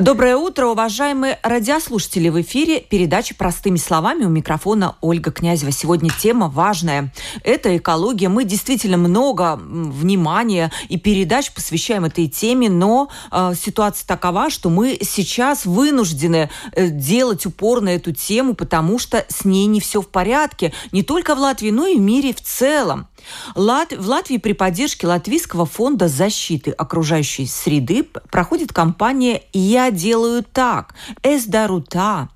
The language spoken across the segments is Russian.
Доброе утро, уважаемые радиослушатели! В эфире передача «Простыми словами», у микрофона Ольга Князева. Сегодня тема важная. Это экология. Мы действительно много внимания и передач посвящаем этой теме, но ситуация такова, что мы сейчас вынуждены делать упор на эту тему, потому что с ней не все в порядке. Не только в Латвии, но и в мире в целом. В Латвии при поддержке Латвийского фонда защиты окружающей среды проходит кампания «Я делаю так», «Es daru tā».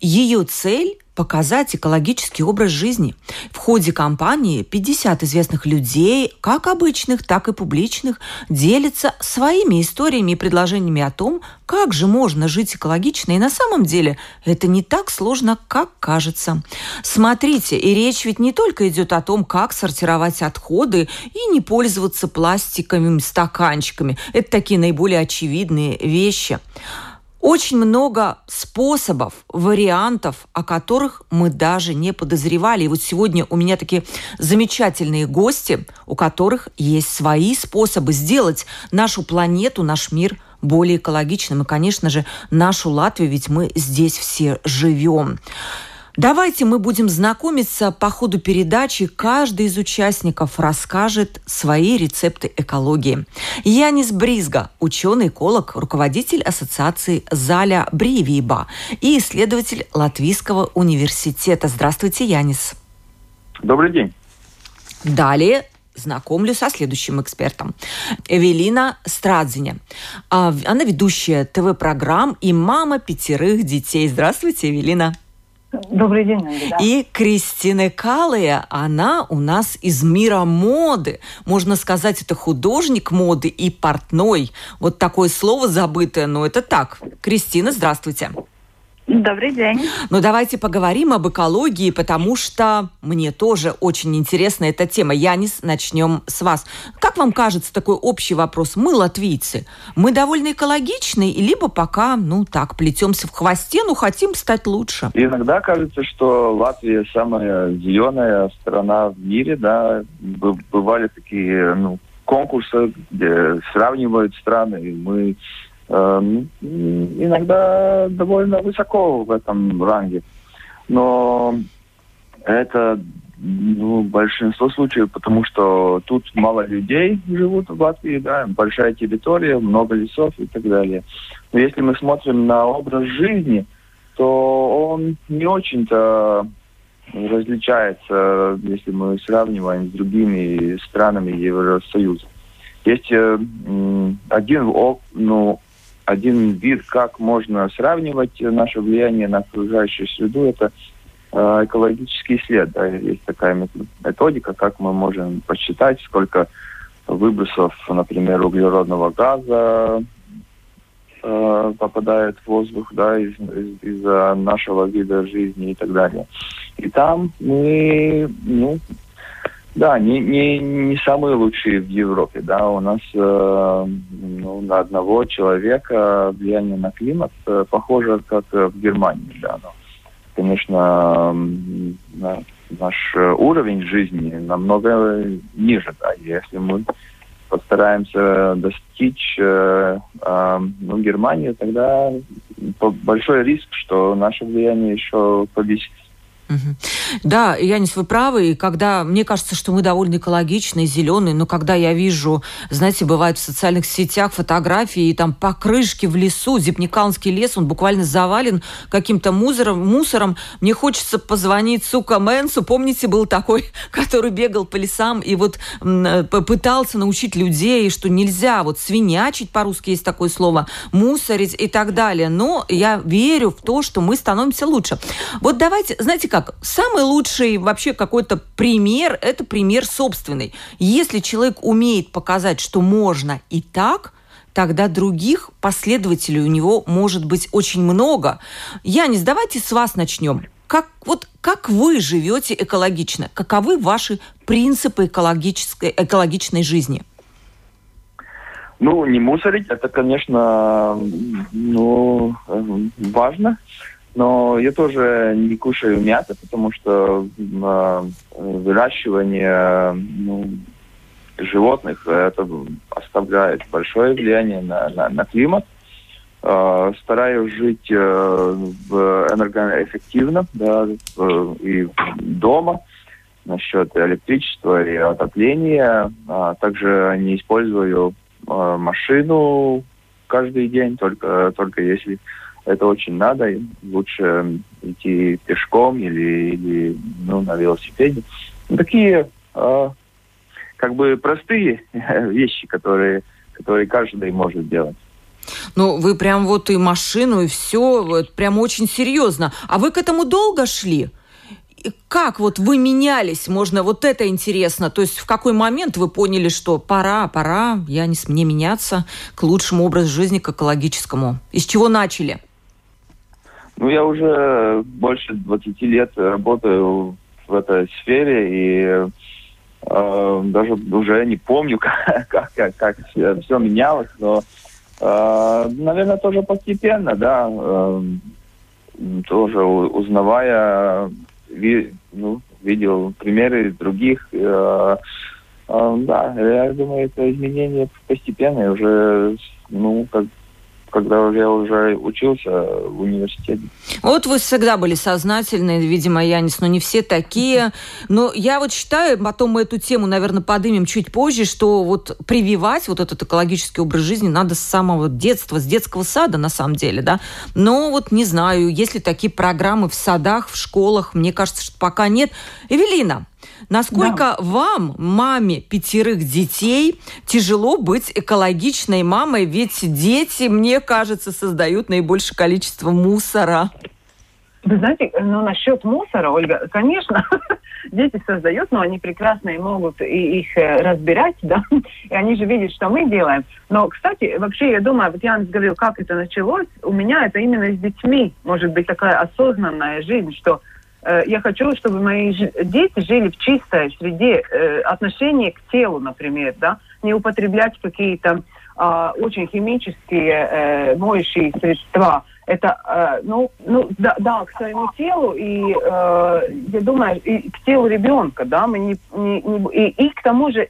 Ее цель – показать экологический образ жизни. В ходе кампании 50 известных людей, как обычных, так и публичных, делятся своими историями и предложениями о том, как же можно жить экологично. И на самом деле это не так сложно, как кажется. Смотрите, и речь ведь не только идет о том, как сортировать отходы и не пользоваться пластиковыми стаканчиками. Это такие наиболее очевидные вещи. Очень много способов, вариантов, о которых мы даже не подозревали. И вот сегодня у меня такие замечательные гости, у которых есть свои способы сделать нашу планету, наш мир более экологичным. И, конечно же, нашу Латвию, ведь мы здесь все живем. Давайте мы будем знакомиться по ходу передачи. Каждый из участников расскажет свои рецепты экологии. Янис Бризга, ученый-эколог, руководитель ассоциации «Zaļā brīvība» и исследователь Латвийского университета. Здравствуйте, Янис. Добрый день. Далее знакомлю со следующим экспертом. Эвелина Страдзине. Она ведущая ТВ-программ и мама 5 детей. Здравствуйте, Эвелина. Добрый день, Ольга. И Кристина Калы, она у нас из мира моды. Можно сказать, это художник моды и портной. Вот такое слово забытое, но это так. Кристина, здравствуйте. Добрый день. Ну, давайте поговорим об экологии, потому что мне тоже очень интересна эта тема. Янис, начнем с вас. Как вам кажется, такой общий вопрос? Мы, латвийцы, мы довольно экологичны, либо пока, плетемся в хвосте, но хотим стать лучше? Иногда кажется, что Латвия самая зеленая страна в мире, да. Бывали такие, конкурсы, где сравнивают страны, и мы иногда довольно высоко в этом ранге. Но это большинство случаев, потому что тут мало людей живут в Латвии, да, большая территория, много лесов и так далее. Но если мы смотрим на образ жизни, то он не очень-то различается, если мы сравниваем с другими странами Евросоюза. Есть один вид, как можно сравнивать наше влияние на окружающую среду, это экологический след. Да, есть такая методика, как мы можем посчитать, сколько выбросов, например, углеродного газа попадает в воздух, да, из-за нашего вида жизни и так далее. И там мы, не самые лучшие в Европе, да, у нас на одного человека влияние на климат похоже, как в Германии, да, но, конечно, наш уровень жизни намного ниже, да, если мы постараемся достичь Германии, тогда большой риск, что наше влияние еще повысится. Да, Янис, вы правы. И когда мне кажется, что мы довольно экологичные, зеленые, но когда я вижу, знаете, бывает в социальных сетях фотографии, и там покрышки в лесу, Зипникалнский лес, он буквально завален каким-то мусором. Мне хочется позвонить Сука Мэнсу. Помните, был такой, который бегал по лесам и вот пытался научить людей, что нельзя вот свинячить, по-русски есть такое слово, мусорить и так далее. Но я верю в то, что мы становимся лучше. Вот давайте, знаете как, самый лучший вообще какой-то пример – это пример собственный. Если человек умеет показать, что можно и так, тогда других последователей у него может быть очень много. Янис, давайте с вас начнем. Как вы живете экологично? Каковы ваши принципы экологичной жизни? Ну, не мусорить, это, конечно, ну, важно. Но я тоже не кушаю мясо, потому что выращивание животных это оставляет большое влияние на климат. Стараюсь жить энергоэффективно, да, и дома насчет электричества и отопления. Также не использую машину каждый день, только если это очень надо, лучше идти пешком или на велосипеде. Такие как бы простые вещи, которые каждый может делать. Ну, вы прям вот и машину, и все, вот, прям очень серьезно. А вы к этому долго шли? Как вот вы менялись? Можно вот это интересно. То есть в какой момент вы поняли, что пора, Янис, мне меняться к лучшему образу жизни, к экологическому? Из чего начали? Ну, я уже больше 20 лет работаю в этой сфере, и даже уже не помню, как все менялось, но наверное, тоже постепенно, да, тоже узнавая, видел примеры других, да, я думаю, это изменение постепенное уже, когда я уже учился в университете. Вот вы всегда были сознательны, видимо, Янис, но не все такие. Но я вот считаю, потом мы эту тему, наверное, поднимем чуть позже, что вот прививать вот этот экологический образ жизни надо с самого детства, с детского сада, на самом деле, да. Но вот не знаю, есть ли такие программы в садах, в школах, мне кажется, что пока нет. Эвелина, насколько вам, маме 5 детей, тяжело быть экологичной мамой? Ведь дети, мне кажется, создают наибольшее количество мусора. Вы знаете, насчет мусора, Ольга, конечно, дети создают, но они прекрасно и могут и их разбирать, да, и они же видят, что мы делаем. Но, кстати, вообще, я думаю, вот Янис говорил, как это началось, у меня это именно с детьми, может быть, такая осознанная жизнь, что я хочу, чтобы мои дети жили в чистой среде, отношение к телу, например, да, не употреблять какие-то очень химические моющие средства. Это, да, к своему телу, и, я думаю, и к телу ребенка, да, мы не к тому же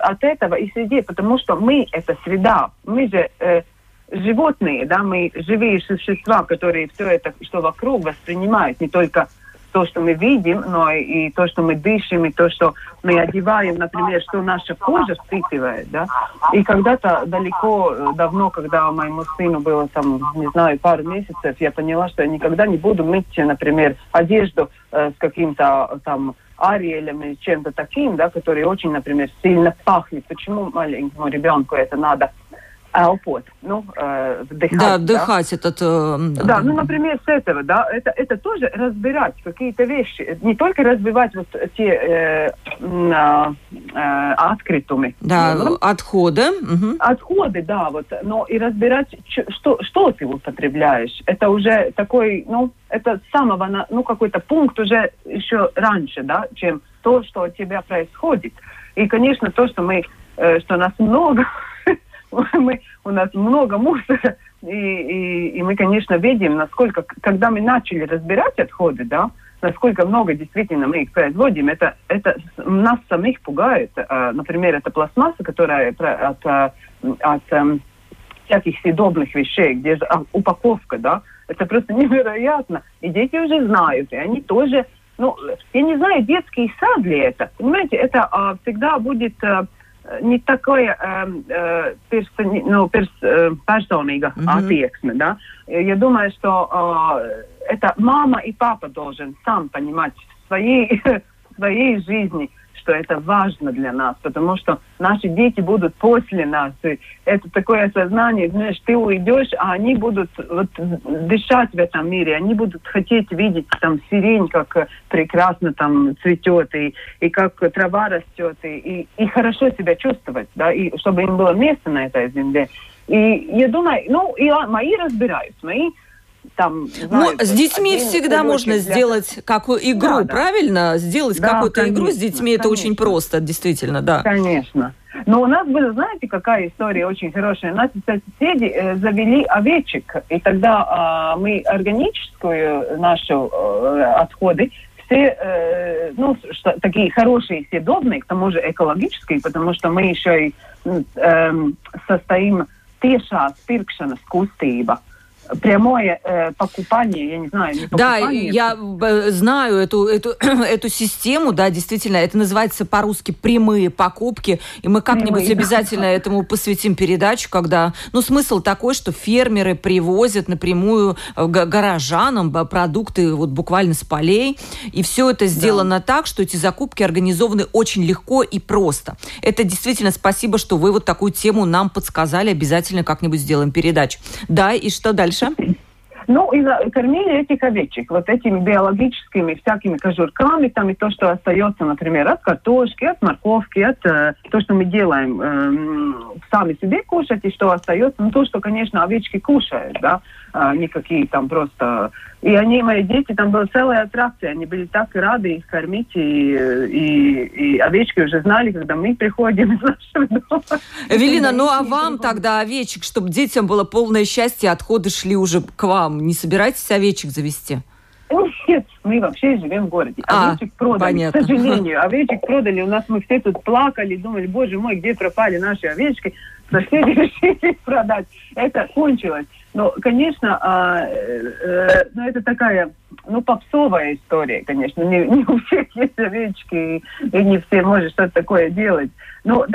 от этого и среде, потому что мы – это среда, мы же животные, да, мы живые существа, которые все это, что вокруг, воспринимают, не только то, что мы видим, но и то, что мы дышим, и то, что мы одеваем, например, что наша кожа впитывает, да. И когда-то далеко, давно, когда моему сыну было, там, не знаю, пару месяцев, я поняла, что я никогда не буду мыть, например, одежду с каким-то там ариэлем или чем-то таким, да, который очень, например, сильно пахнет. Почему маленькому ребенку это надо? Аупот, вдыхать. Да, вдыхать, да? Этот... Да, например, с этого, да, это тоже разбирать какие-то вещи, не только разбивать вот те открытыми. Да, отходы. Угу. Отходы, да, вот, но и разбирать, что ты употребляешь. Это уже такой, это самого, какой-то пункт уже еще раньше, да, чем то, что у тебя происходит. И, конечно, то, что у нас много мусора, и мы, конечно, видим, насколько, когда мы начали разбирать отходы, да, насколько много действительно мы их производим, это нас самих пугает. Например, это пластмасса, которая от всяких съедобных вещей, где же упаковка, да, это просто невероятно. И дети уже знают, и они тоже, я не знаю, детский сад ли это, понимаете, это всегда будет... не такое персональное отношение, да. Я думаю, что это мама и папа должен сам понимать в своей жизни, что это важно для нас, потому что наши дети будут после нас. И это такое осознание, знаешь, ты уйдешь, а они будут вот дышать в этом мире, они будут хотеть видеть там сирень, как прекрасно там цветет, и как трава растет, и хорошо себя чувствовать, да, и чтобы им было место на этой земле. И я думаю, и мои разбираются, мои там... Знают, с детьми всегда можно сделать какую игру, правильно? Сделать какую-то игру с детьми, это очень просто, действительно, да. Конечно. Но у нас была, знаете, какая история очень хорошая? У нас соседи завели овечек, и тогда мы органическую нашу отходы такие хорошие, съедобные, к тому же экологические, потому что мы еще и состоим tiešās pirkšanas kustība. Прямое покупание, я не знаю, не покупание. Да, я знаю эту систему, да, действительно, это называется по-русски «прямые покупки», и мы как-нибудь обязательно этому посвятим передачу, когда, смысл такой, что фермеры привозят напрямую горожанам продукты вот буквально с полей, и все это сделано так, что эти закупки организованы очень легко и просто. Это действительно спасибо, что вы вот такую тему нам подсказали, обязательно как-нибудь сделаем передачу. Да, и что дальше? И кормили этих овечек вот этими биологическими всякими кожурками, там и то, что остается, например, от картошки, от морковки, от то, что мы делаем сами себе кушать, и что остается, то, что, конечно, овечки кушают, да, никакие там просто... И они, мои дети, там была целая аттракция, они были так рады их кормить, и овечки уже знали, когда мы приходим из нашего дома. Эвелина, а вам тогда овечек, чтобы детям было полное счастье, отходы шли уже к вам, не собираетесь овечек завести? Нет, мы вообще живем в городе. Овечек продали, понятно. К сожалению, овечек продали, у нас мы все тут плакали, думали, боже мой, где пропали наши овечки, соседи решили продать, это кончилось. Ну, конечно, это такая, попсовая история, конечно. Не у всех есть овечки, и не все может что-то такое делать. Но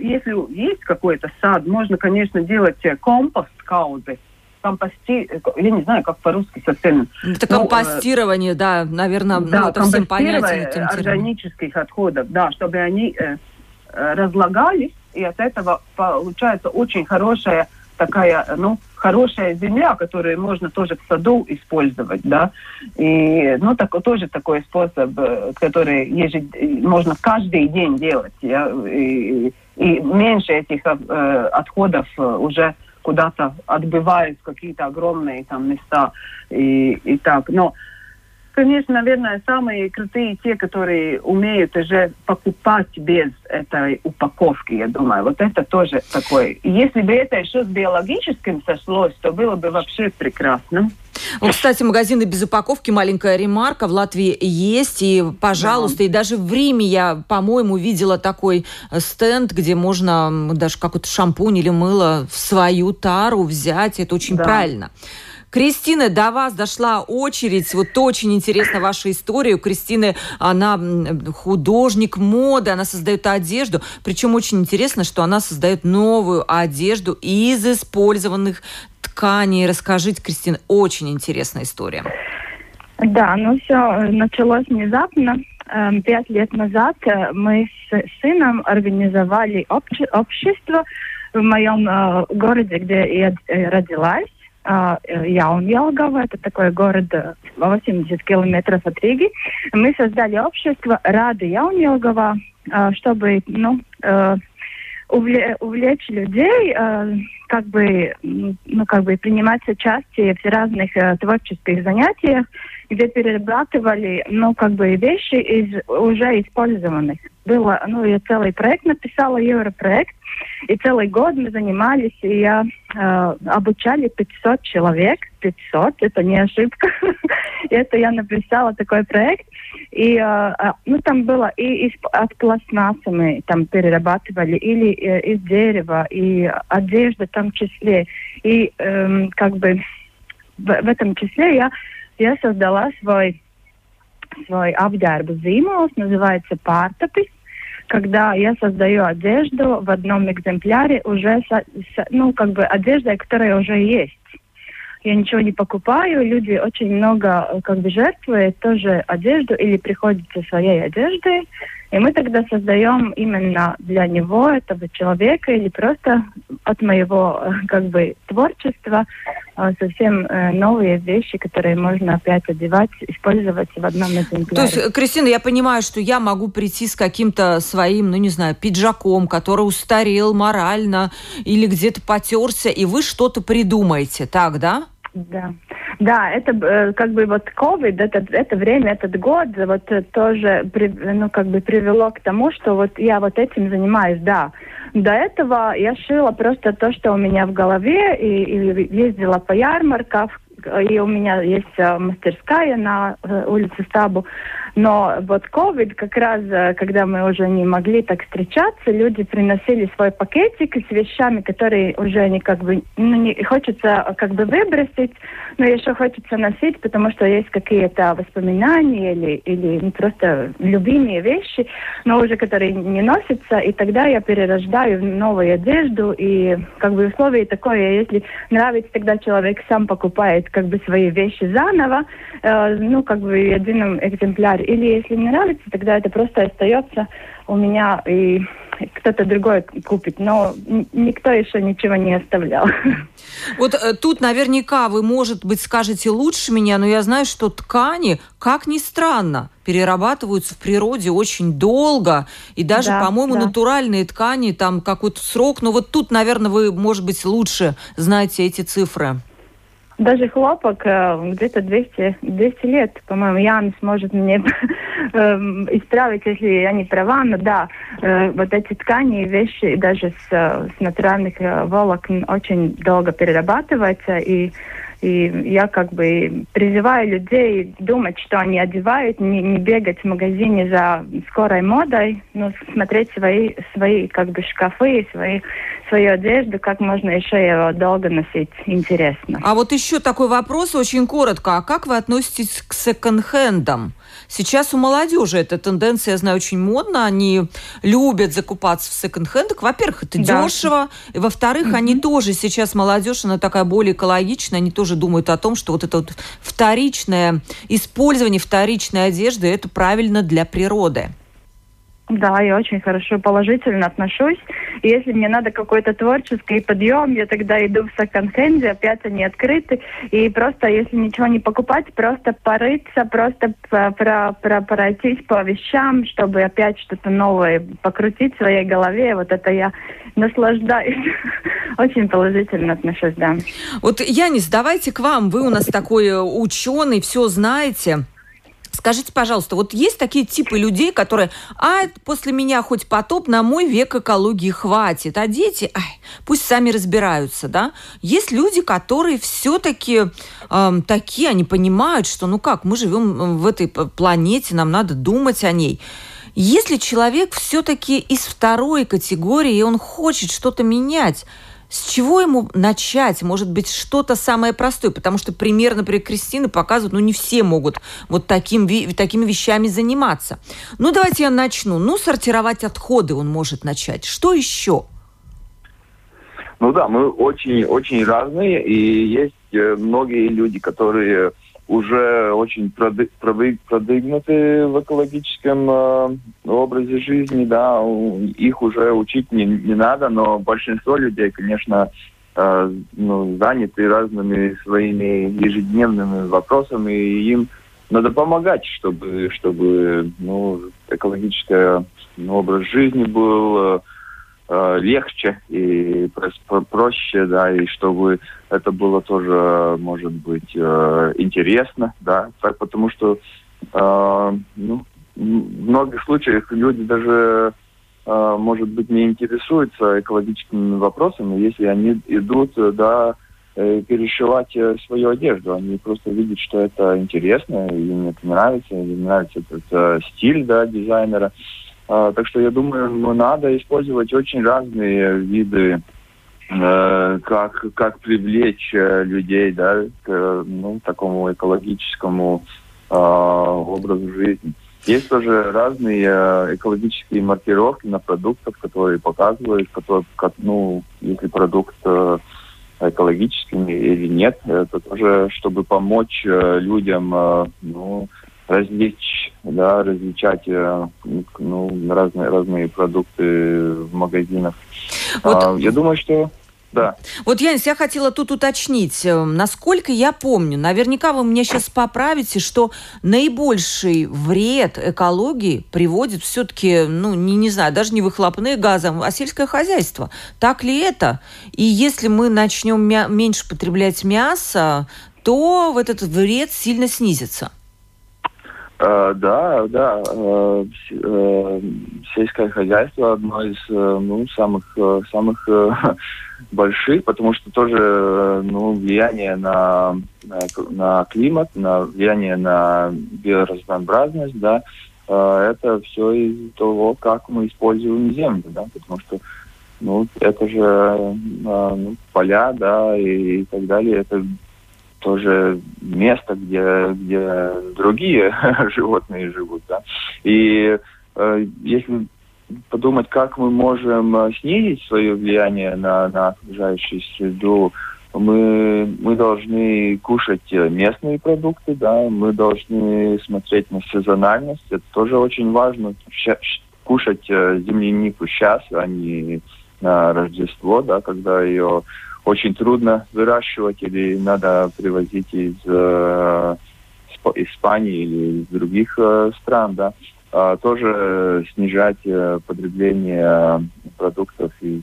если есть какой-то сад, можно, конечно, делать компост кауды. Я не знаю, как по-русски совсем. Это компостирование, наверное, это всем понятно. Органических отходов, чтобы они разлагались, и от этого получается очень хорошая такая, хорошая земля, которую можно тоже в саду использовать, да, и, тоже такой способ, который можно каждый день делать, и меньше этих отходов уже куда-то отбывают в какие-то огромные там места, и так, конечно, наверное, самые крутые те, которые умеют уже покупать без этой упаковки, я думаю. Вот это тоже такое. Если бы это еще с биологическим сошлось, то было бы вообще прекрасно. Кстати, магазины без упаковки, маленькая ремарка, в Латвии есть, и, пожалуйста, и даже в Риме я, по-моему, видела такой стенд, где можно даже какой-то шампунь или мыло в свою тару взять, это очень правильно. Кристина, до вас дошла очередь. Вот очень интересна ваша история. У Кристины, она художник моды, она создает одежду. Причем очень интересно, что она создает новую одежду из использованных тканей. Расскажите, Кристина, очень интересная история. Да, все началось внезапно. 5 лет назад мы с сыном организовали общество в моем городе, где я родилась. Яунjelgava, это такой город 80 километров от Риги. Мы создали общество «Рады Яунjelgava», чтобы увлечь людей, принимать участие в разных творческих занятиях, где перерабатывали, вещи из уже использованных. Было, я целый проект написала, европроект, и целый год мы занимались, и обучали 500 человек, 500, это не ошибка, это я написала такой проект, и там было и от пластмассы мы там перерабатывали, или из дерева, и одежда в том числе, и в этом числе я создала свой обдербу zīmols, называется «Pārtapis», когда я создаю одежду в одном экземпляре уже, одежда, которая уже есть. Я ничего не покупаю, люди очень много жертвуют тоже одежду или приходят со своей одеждой, и мы тогда создаем именно для него, этого человека, или просто от моего творчества совсем новые вещи, которые можно опять одевать, использовать в одном экземпляре. То есть, Кристина, я понимаю, что я могу прийти с каким-то своим, пиджаком, который устарел морально или где-то потерся, и вы что-то придумаете, так, да? Да. Да, это как бы вот COVID, это время, этот год вот тоже привело к тому, что вот я вот этим занимаюсь, да. До этого я шила просто то, что у меня в голове, и ездила по ярмаркам, и у меня есть мастерская на улице Стабу. Но вот COVID, как раз, когда мы уже не могли так встречаться, люди приносили свой пакетик с вещами, которые уже не как бы, ну, не хочется как бы выбросить, но еще хочется носить, потому что есть какие-то воспоминания или просто любимые вещи, но уже которые не носятся, и тогда я перерождаю в новую одежду, и как бы условие такое, если нравится, тогда человек сам покупает как бы свои вещи заново, один экземпляр. Или если не нравится, тогда это просто остается у меня, и кто-то другой купит. Но никто еще ничего не оставлял. Вот тут наверняка вы, может быть, скажете лучше меня, но я знаю, что ткани, как ни странно, перерабатываются в природе очень долго. И даже, натуральные ткани, там какой-то срок. Но вот тут, наверное, вы, может быть, лучше знаете эти цифры. Даже хлопок где-то 200 лет, по-моему, Янис может мне исправить, если я не права, но да, вот эти ткани и вещи даже с натуральных волокон очень долго перерабатываются, и я как бы призываю людей думать, что они одевают, не бегать в магазине за скорой модой, но смотреть свои как бы шкафы, свою одежду, как можно еще его долго носить. Интересно. А вот еще такой вопрос очень коротко. А как вы относитесь к секонд-хендам? Сейчас у молодежи эта тенденция, я знаю, очень модна. Они любят закупаться в секонд-хендах. Во-первых, это дешево. И, во-вторых, они тоже сейчас, молодежь, она такая более экологичная. Они тоже думают о том, что вот это вот вторичное использование вторичной одежды, это правильно для природы. Да, я очень хорошо, положительно отношусь. И если мне надо какой-то творческий подъем, я тогда иду в секонд-хенде, опять они открыты. И просто, если ничего не покупать, просто порыться, просто пройтись по вещам, чтобы опять что-то новое покрутить в своей голове. Вот это я наслаждаюсь. Очень положительно отношусь, да. Вот, Янис, давайте к вам. Вы у нас такой ученый, все знаете. Скажите, пожалуйста, вот есть такие типы людей, которые, после меня хоть потоп, на мой век экологии хватит, а дети, пусть сами разбираются, да? Есть люди, которые все-таки такие, они понимают, что, мы живем в этой планете, нам надо думать о ней. Если человек все-таки из второй категории, и он хочет что-то менять, с чего ему начать? Может быть, что-то самое простое? Потому что пример, например, Кристины показывает, не все могут вот такими вещами заниматься. Давайте я начну. Сортировать отходы он может начать. Что еще? Мы очень-очень разные. И есть многие люди, которые уже очень продвинуты в экологическом образе жизни, да, их уже учить не надо, но большинство людей, конечно, заняты разными своими ежедневными вопросами, и им надо помогать, чтобы экологический образ жизни был легче и проще, да, и чтобы это было тоже, может быть, интересно, да, потому что в многих случаях люди даже, может быть, не интересуются экологическими вопросами, если они идут, перешивать свою одежду, они просто видят, что это интересно, им это нравится, им нравится этот стиль, да, дизайнера. Так что я думаю, надо использовать очень разные виды, как привлечь людей, да, к такому экологическому образу жизни. Есть тоже разные экологические маркировки на продуктах, которые показывают, если продукт экологический или нет. Это тоже, чтобы помочь людям, различать разные продукты в магазинах. Вот. Я думаю, что Да. Вот, Янис, я хотела тут уточнить. Насколько я помню, наверняка вы меня сейчас поправите, что наибольший вред экологии приводит все-таки, не знаю, даже не выхлопные газы, а сельское хозяйство. Так ли это? И если мы начнем меньше потреблять мясо, то вот этот вред сильно снизится. Да. Сельское хозяйство одно из самых больших, потому что тоже влияние на климат, на влияние на биоразнообразность, да, это все из того, как мы используем землю, да, потому что это же поля, да, и так далее, это тоже место, где другие животные живут, да. И если подумать, как мы можем снизить свое влияние на окружающую среду, мы должны кушать местные продукты, да, мы должны смотреть на сезональность, это тоже очень важно, кушать землянику сейчас, а не на Рождество, да, когда ее очень трудно выращивать, или надо привозить из Испании или из других стран, да. Тоже снижать потребление продуктов из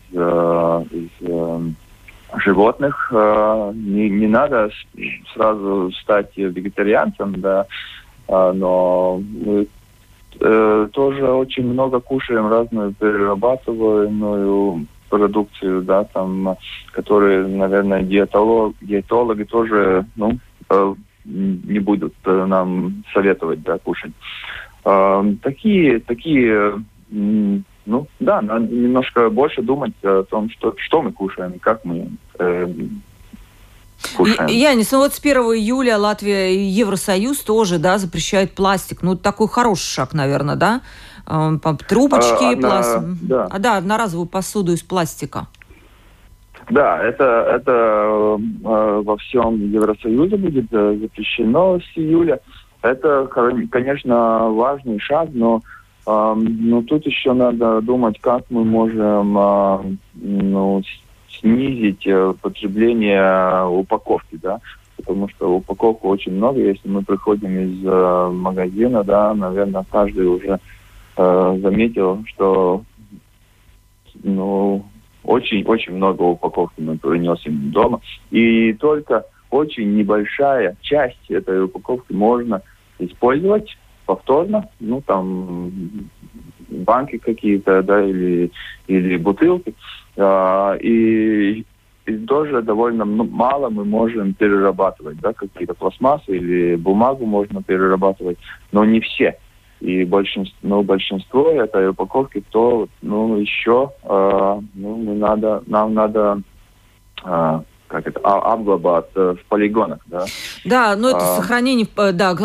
животных. Не надо сразу стать вегетарианцем, да, но мы тоже очень много кушаем разную перерабатываемую продукцию, да, там, которые, наверное, диетологи тоже, не будут нам советовать, да, кушать. Такие, надо немножко больше думать о том, что мы кушаем и как мы кушаем. Янис, вот с 1 июля Латвия и Евросоюз тоже, да, запрещают пластик. Такой хороший шаг, наверное, да? Трубочки, одноразовую посуду из пластика. Да, это во всем Евросоюзе будет запрещено с июля. Это, конечно, важный шаг, но тут еще надо думать, как мы можем снизить потребление упаковки, да. Потому что упаковок очень много. Если мы приходим из магазина, да, наверное, каждый уже заметил, что очень-очень много упаковки мы приносим дома. И только очень небольшая часть этой упаковки можно использовать повторно. Банки какие-то, да, или бутылки. И тоже довольно мало мы можем перерабатывать, да, какие-то пластмассы или бумагу можно перерабатывать, но не все. И большинство этой упаковки, то обглобать в полигонах, да? Да, это сохранение,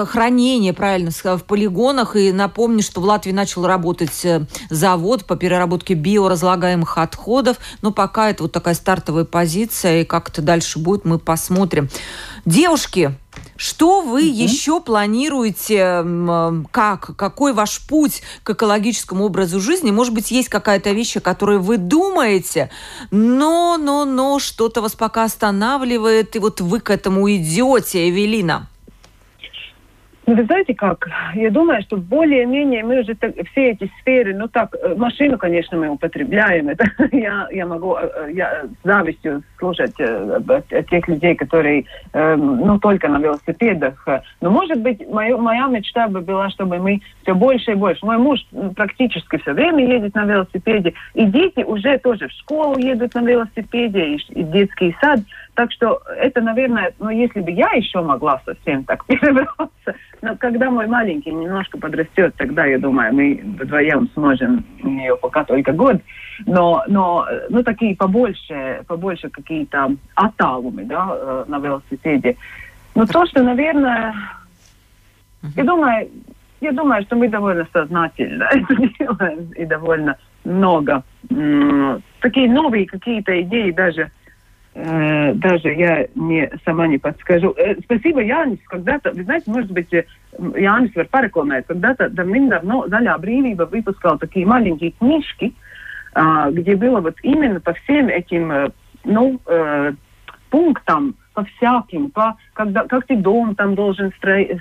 хранение, правильно сказать, в полигонах. И напомню, что в Латвии начал работать завод по переработке биоразлагаемых отходов. Но пока это вот такая стартовая позиция, и как это дальше будет, мы посмотрим. Девушки, что вы еще планируете, какой ваш путь к экологическому образу жизни? Может быть, есть какая-то вещь, о которой вы думаете, но что-то вас пока останавливает, и вот вы к этому идете, Эвелина? Вы знаете как? Я думаю, что более-менее мы уже все эти сферы, машину, конечно, мы употребляем. Это я могу с завистью слушать от тех людей, которые, только на велосипедах. Но, может быть, моя мечта бы была, чтобы мы все больше и больше. Мой муж практически все время едет на велосипеде, и дети уже тоже в школу едут на велосипеде, и детский сад. Так что это, наверное, если бы я еще могла совсем так перебраться, но когда мой маленький немножко подрастет, тогда, я думаю, мы вдвоем сможем, у нее пока только год, но такие побольше какие-то аталумы, да, на велосипеде. Но то, что, наверное, я думаю, что мы довольно сознательно это делаем, и довольно много. Такие новые какие-то идеи даже я сама не подскажу. Спасибо, Янис. Когда-то, вы знаете, может быть, Янис var parekomēt, когда-то давным-давно Zaļā brīvība выпускал такие маленькие книжки, где было вот именно по всем этим ну, пунктам, по всяким, как ты дом там должен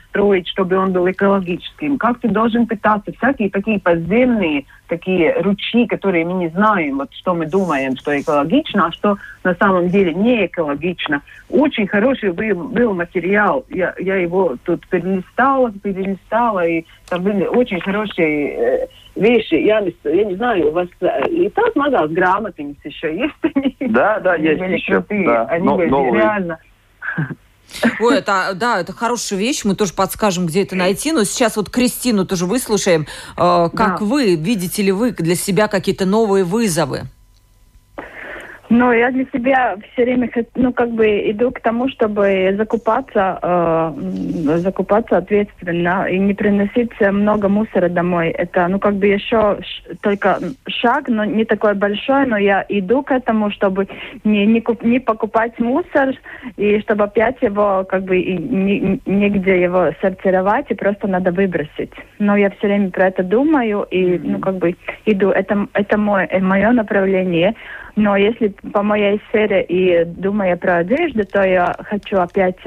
строить, чтобы он был экологическим, как ты должен питаться, всякие такие подземные, такие ручьи, которые мы не знаем, вот что мы думаем, что экологично, а что на самом деле не экологично. Очень хороший был материал, я его тут перелистала, и там были очень хорошие вещи. Я не знаю, у вас и так много грамотниц еще есть? Да, есть еще. Они были реально... Ой, это хорошая вещь, мы тоже подскажем, где это найти, но сейчас вот Кристину тоже выслушаем. Как вы, видите ли вы для себя какие-то новые вызовы? Ну, я для себя все время, иду к тому, чтобы закупаться ответственно и не приносить много мусора домой. Это, еще только шаг, но не такой большой, но я иду к этому, чтобы не покупать мусор и чтобы опять его, негде его сортировать и просто надо выбросить. Но я все время про это думаю и, иду. Это мое направление. Но если по моей сфере и думая про одежду, то я хочу опять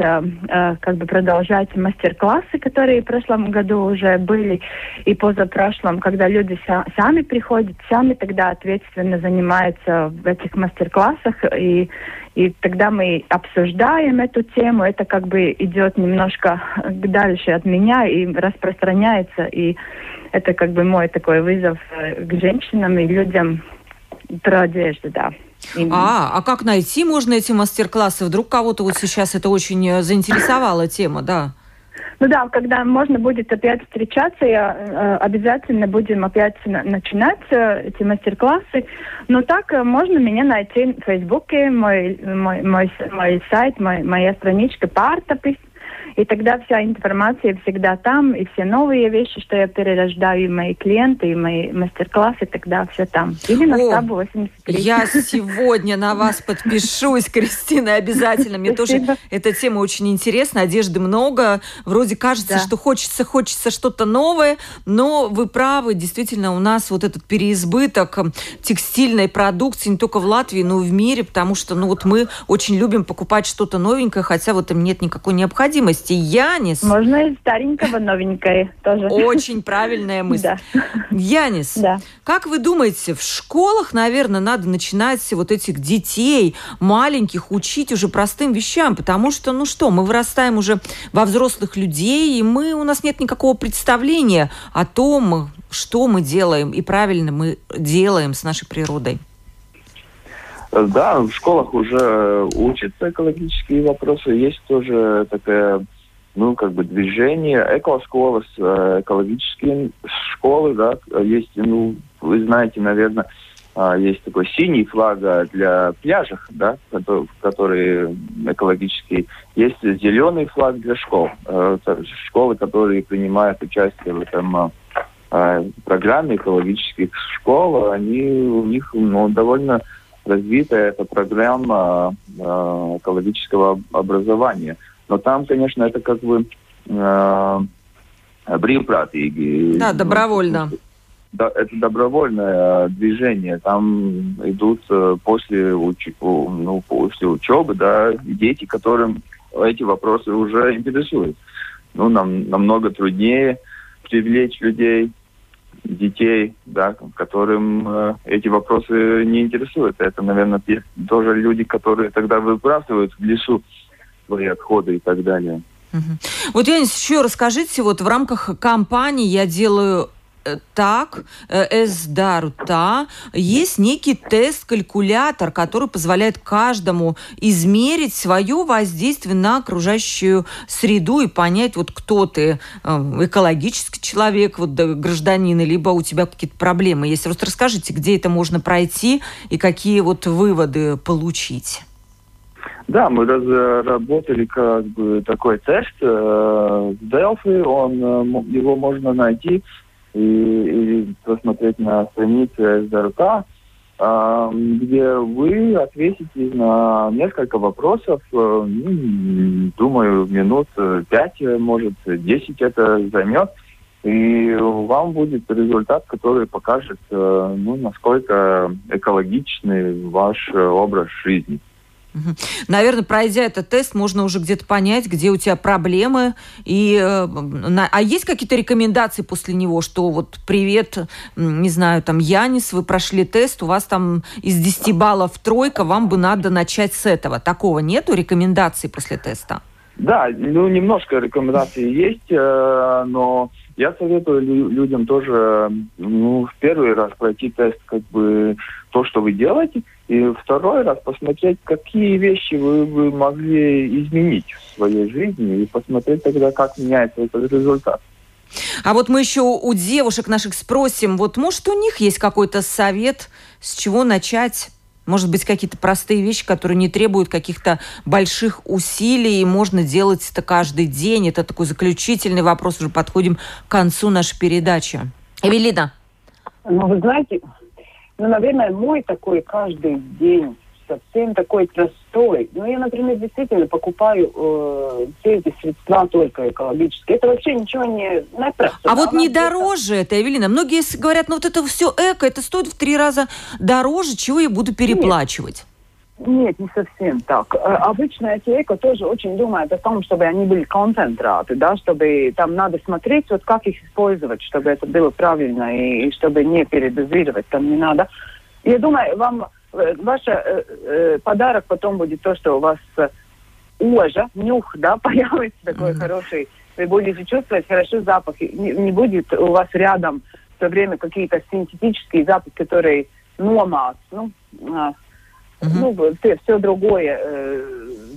продолжать мастер-классы, которые в прошлом году уже были, и позапрошлом, когда люди сами приходят, сами тогда ответственно занимаются в этих мастер-классах, и тогда мы обсуждаем эту тему, это идет немножко дальше от меня и распространяется, и это мой такой вызов к женщинам и людям, про одежду, да. А как найти можно эти мастер-классы? Вдруг кого-то вот сейчас это очень заинтересовала тема, да? Ну да, когда можно будет опять встречаться, обязательно будем опять начинать эти мастер-классы. Но так можно меня найти в Фейсбуке, мой сайт, моя страничка «Партапис». И тогда вся информация всегда там, и все новые вещи, что я перерождаю, и мои клиенты, и мои мастер-классы, тогда все там. Или на штабу 83. Я сегодня на вас подпишусь, Кристина, обязательно. Мне тоже эта тема очень интересна, одежды много. Вроде кажется, что хочется что-то новое, но вы правы, действительно, у нас вот этот переизбыток текстильной продукции не только в Латвии, но и в мире, потому что мы очень любим покупать что-то новенькое, хотя в этом нет никакой необходимости. Янис. Можно и старенького, новенькое тоже. Очень правильная мысль. Да. Янис, как вы думаете, в школах, наверное, надо начинать вот этих детей маленьких учить уже простым вещам, потому что, мы вырастаем уже во взрослых людей, и у нас нет никакого представления о том, что мы делаем и правильно мы делаем с нашей природой. Да, в школах уже учатся экологические вопросы. Есть тоже такое, движение экошколы, экологические школы, да. Есть, вы знаете, наверное, есть такой синий флаг для пляжей, да, которые экологические. Есть зеленый флаг для школ. Школы, которые принимают участие в этом программе экологических школ, у них довольно... развитая эта программа экологического образования. Но там, конечно, это брīvprātīgi. Да, добровольно. Это добровольное движение. Там идут после учебы, да, дети, которым эти вопросы уже интересуют. Нам намного труднее привлечь детей, да, которым эти вопросы не интересуют. Это, наверное, тоже люди, которые тогда выбрасывают в лесу свои отходы и так далее. Вот, Янис, еще расскажите, в рамках кампании «Я делаю так», «Es daru tā», есть некий тест-калькулятор, который позволяет каждому измерить свое воздействие на окружающую среду и понять, кто ты, экологический человек, гражданин, либо у тебя какие-то проблемы есть. Просто расскажите, где это можно пройти и какие выводы получить. Да, мы разработали такой тест в Delphi, его можно найти и посмотреть на странице «Es daru tā», где вы ответите на несколько вопросов, думаю, минут 5, может, 10 это займет. И вам будет результат, который покажет, насколько экологичный ваш образ жизни. Наверное, пройдя этот тест, можно уже где-то понять, где у тебя проблемы. А есть какие-то рекомендации после него, что вот привет, не знаю, там, Янис, вы прошли тест, у вас там из 10 баллов 3, вам бы надо начать с этого. Такого нету рекомендаций после теста? Да, немножко рекомендаций есть, но я советую людям тоже, в первый раз пройти тест, то, что вы делаете, и второй раз посмотреть, какие вещи вы бы могли изменить в своей жизни, и посмотреть тогда, как меняется этот результат. А вот мы еще у девушек наших спросим, вот может у них есть какой-то совет, с чего начать? Может быть, какие-то простые вещи, которые не требуют каких-то больших усилий, и можно делать это каждый день. Это такой заключительный вопрос. Уже подходим к концу нашей передачи. Эвелина. Вы знаете, наверное, мой такой каждый день совсем такой простой. Я, например, действительно покупаю все эти средства только экологические. Это вообще ничего не напрасно. А вот не дороже это, Эвелина. Многие говорят, это все эко, это стоит в 3 раза дороже, чего я буду переплачивать. Нет, не совсем так. Обычно эти эко тоже очень думают о том, чтобы они были концентраты, чтобы там надо смотреть, как их использовать, чтобы это было правильно и чтобы не передозировать, там не надо. Я думаю, вам ваш подарок потом будет то, что у вас ожа, нюх, появится такой хороший. Вы будете чувствовать хорошо запахи. Не будет у вас рядом все время какие-то синтетические запахи, которые номад, все другое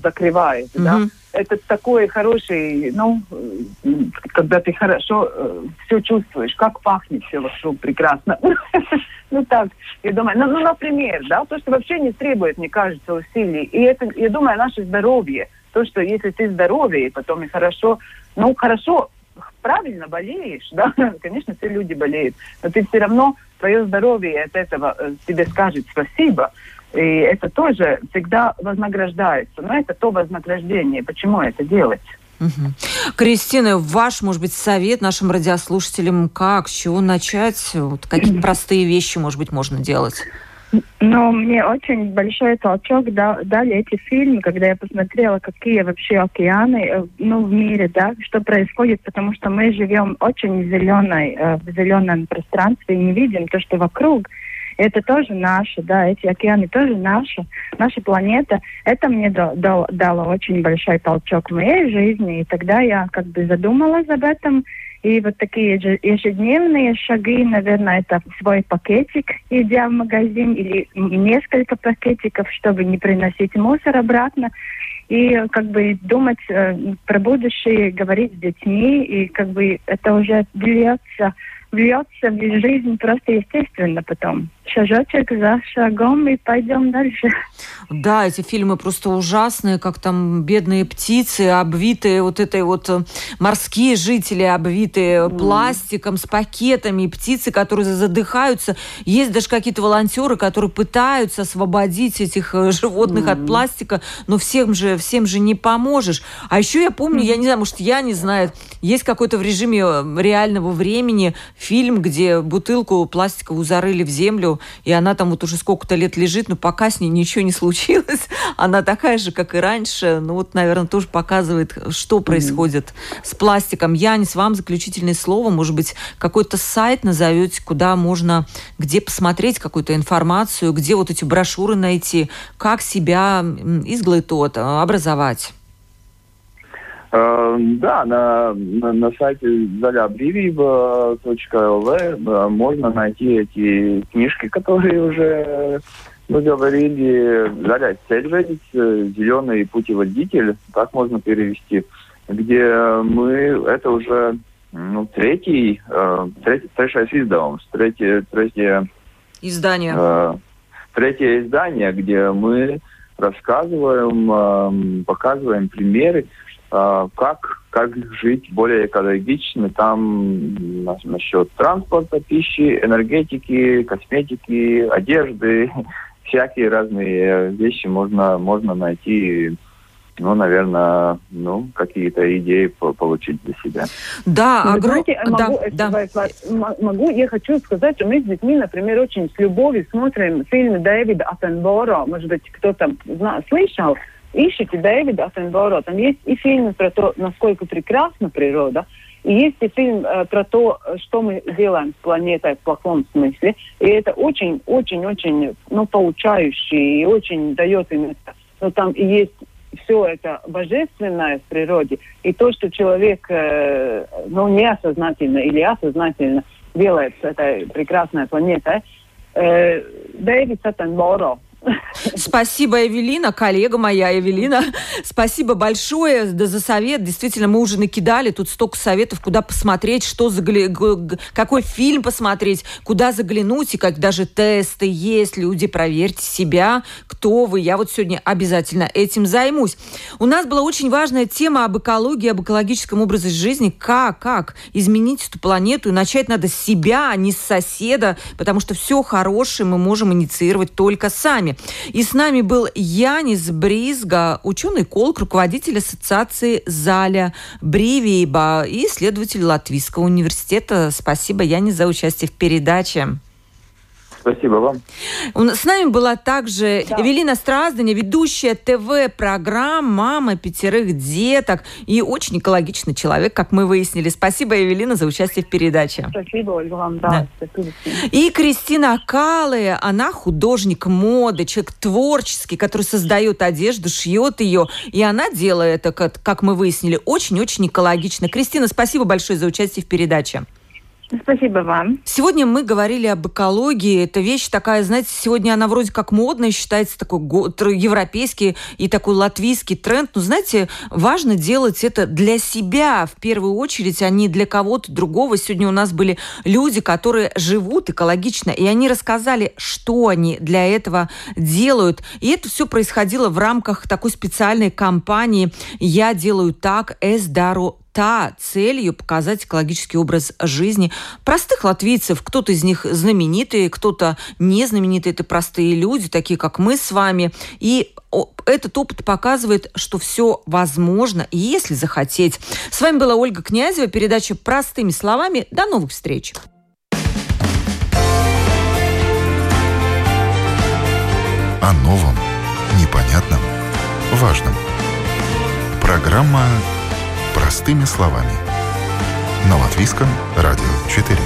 закрывает, Это такой хороший, когда ты хорошо все чувствуешь, как пахнет все вокруг прекрасно. Так, я думаю, например, то, что вообще не требует, мне кажется, усилий. И это, я думаю, наше здоровье. То, что если ты здоровее, потом и хорошо, правильно болеешь, конечно, все люди болеют, но ты все равно, твое здоровье от этого тебе скажет спасибо. И это тоже всегда вознаграждается. Но это то вознаграждение. Почему это делать? Кристина, ваш, может быть, совет нашим радиослушателям, с чего начать? Какие простые вещи, может быть, можно делать? Мне очень большой толчок дали эти фильмы, когда я посмотрела, какие вообще океаны, в мире, что происходит, потому что мы живем очень в зеленом пространстве и не видим то, что вокруг. Это тоже наше, эти океаны тоже наши, наша планета. Это мне дало очень большой толчок в моей жизни, и тогда я задумалась об этом. И вот такие ежедневные шаги, наверное, это свой пакетик, идя в магазин, или несколько пакетиков, чтобы не приносить мусор обратно. И думать про будущее, говорить с детьми, и это уже вльется в жизнь просто естественно потом. Шажочек за шагом и пойдем дальше. Да, эти фильмы просто ужасные, как там бедные птицы, обвитые морские жители, обвитые пластиком, с пакетами, птицы, которые задыхаются. Есть даже какие-то волонтеры, которые пытаются освободить этих животных от пластика, но всем же не поможешь. А еще я помню, я не знаю, может, я не знаю, есть какой-то в режиме реального времени фильм, где бутылку пластиковую зарыли в землю, и она там уже сколько-то лет лежит, но пока с ней ничего не случилось. Она такая же, как и раньше. Наверное, тоже показывает, что происходит с пластиком. Янис, вам заключительное слово. Может быть, какой-то сайт назовете, где посмотреть какую-то информацию, где эти брошюры найти, как себя изглотовать, образовать. Да, на сайте Zaļā brīvība.lv можно найти эти книжки, которые уже мы говорили. Zaļais ceļvedis, зеленый путеводитель, так можно перевести, где это уже третье издание, где мы рассказываем, показываем примеры, как жить более экологично, там насчет транспорта, пищи, энергетики, косметики, одежды, всякие разные вещи можно найти ну, наверное, ну, какие-то идеи получить для себя. Да, огромное. Могу, я хочу сказать, что мы с детьми, например, очень с любовью смотрим фильмы Дэвида Аттенборо. Может быть, кто-то слышал? Ищите Дэвида Аттенборо. Там есть и фильмы про то, насколько прекрасна природа, и есть и фильм про то, что мы делаем с планетой в плохом смысле. И это очень-очень-очень поучающий и очень дает им это. Но там и есть все это божественное в природе. И то, что человек неосознательно или осознательно делает с этой прекрасной планетой. Дэвид Аттенборо. Спасибо, Эвелина, коллега моя Эвелина. Спасибо большое за совет. Действительно, мы уже накидали тут столько советов, куда посмотреть, какой фильм посмотреть, куда заглянуть, и как даже тесты есть. Люди, проверьте себя, кто вы. Я вот сегодня обязательно этим займусь. У нас была очень важная тема об экологии, об экологическом образе жизни. Как изменить эту планету? И начать надо с себя, а не с соседа, потому что все хорошее мы можем инициировать только сами. И с нами был Янис Бризга, ученый-эколог, руководитель ассоциации «Zaļā brīvība» и исследователь Латвийского университета. Спасибо, Янис, за участие в передаче. Спасибо вам. С нами была также Эвелина Страдзине, ведущая ТВ-программ, мама 5 деток и очень экологичный человек, как мы выяснили. Спасибо, Эвелина, за участие в передаче. Спасибо, Ольга, вам. Да. Спасибо. И Кристина Калы, она художник моды, человек творческий, который создает одежду, шьет ее, и она делает это, как мы выяснили, очень-очень экологично. Кристина, спасибо большое за участие в передаче. Спасибо вам. Сегодня мы говорили об экологии. Это вещь такая, знаете, сегодня она вроде как модная, считается такой европейский и такой латвийский тренд. Но, знаете, важно делать это для себя в первую очередь, а не для кого-то другого. Сегодня у нас были люди, которые живут экологично, и они рассказали, что они для этого делают. И это все происходило в рамках такой специальной кампании «Я делаю так, Es daru tā», целью показать экологический образ жизни простых латвийцев. Кто-то из них знаменитые, кто-то не знаменитые. Это простые люди, такие как мы с вами. И этот опыт показывает, что все возможно, если захотеть. С вами была Ольга Князева. Передача «Простыми словами». До новых встреч. О новом, непонятном, важном. Программа «Простыми словами» на Латвийском радио 4.